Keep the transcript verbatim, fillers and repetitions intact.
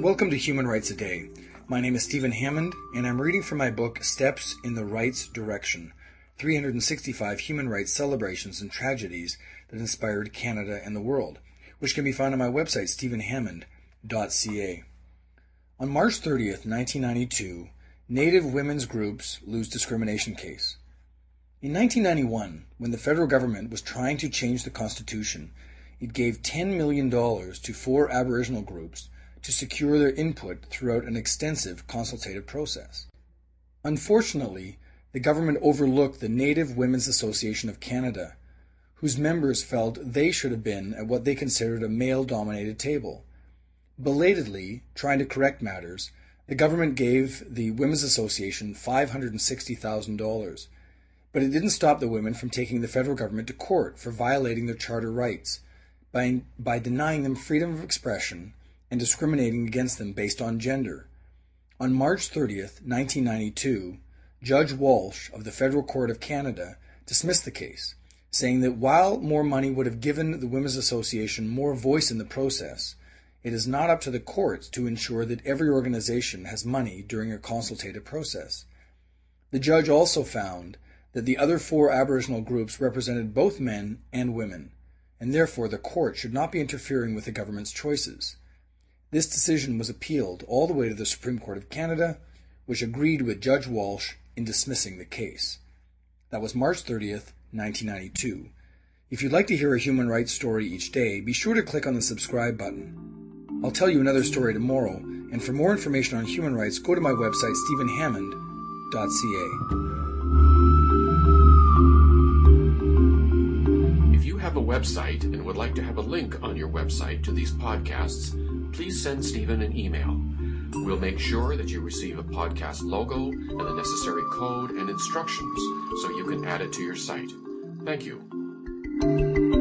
Welcome to Human Rights A Day. My name is Stephen Hammond, and I'm reading from my book, Steps in the Rights Direction, three hundred sixty-five Human Rights Celebrations and Tragedies that Inspired Canada and the World, which can be found on my website, stephen hammond dot c a. On March thirtieth, nineteen ninety-two, Native women's groups lose discrimination case. In nineteen ninety-one, when the federal government was trying to change the Constitution, it gave ten million dollars to four Aboriginal groups to secure their input throughout an extensive consultative process. Unfortunately, the government overlooked the Native Women's Association of Canada, whose members felt they should have been at what they considered a male-dominated table. Belatedly, trying to correct matters, the government gave the Women's Association five hundred sixty thousand dollars, but it didn't stop the women from taking the federal government to court for violating their charter rights by, by denying them freedom of expression and discriminating against them based on gender. On March thirtieth, nineteen ninety-two, Judge Walsh of the Federal Court of Canada dismissed the case, saying that while more money would have given the Women's Association more voice in the process, it is not up to the courts to ensure that every organization has money during a consultative process. The judge also found that the other four Aboriginal groups represented both men and women, and therefore the court should not be interfering with the government's choices. This decision was appealed all the way to the Supreme Court of Canada, which agreed with Judge Walsh in dismissing the case. That was March thirtieth, nineteen ninety-two. If you'd like to hear a human rights story each day, be sure to click on the subscribe button. I'll tell you another story tomorrow, and for more information on human rights, go to my website, stephen hammond dot c a. If you have a website and would like to have a link on your website to these podcasts, please send Stephen an email. We'll make sure that you receive a podcast logo and the necessary code and instructions so you can add it to your site. Thank you.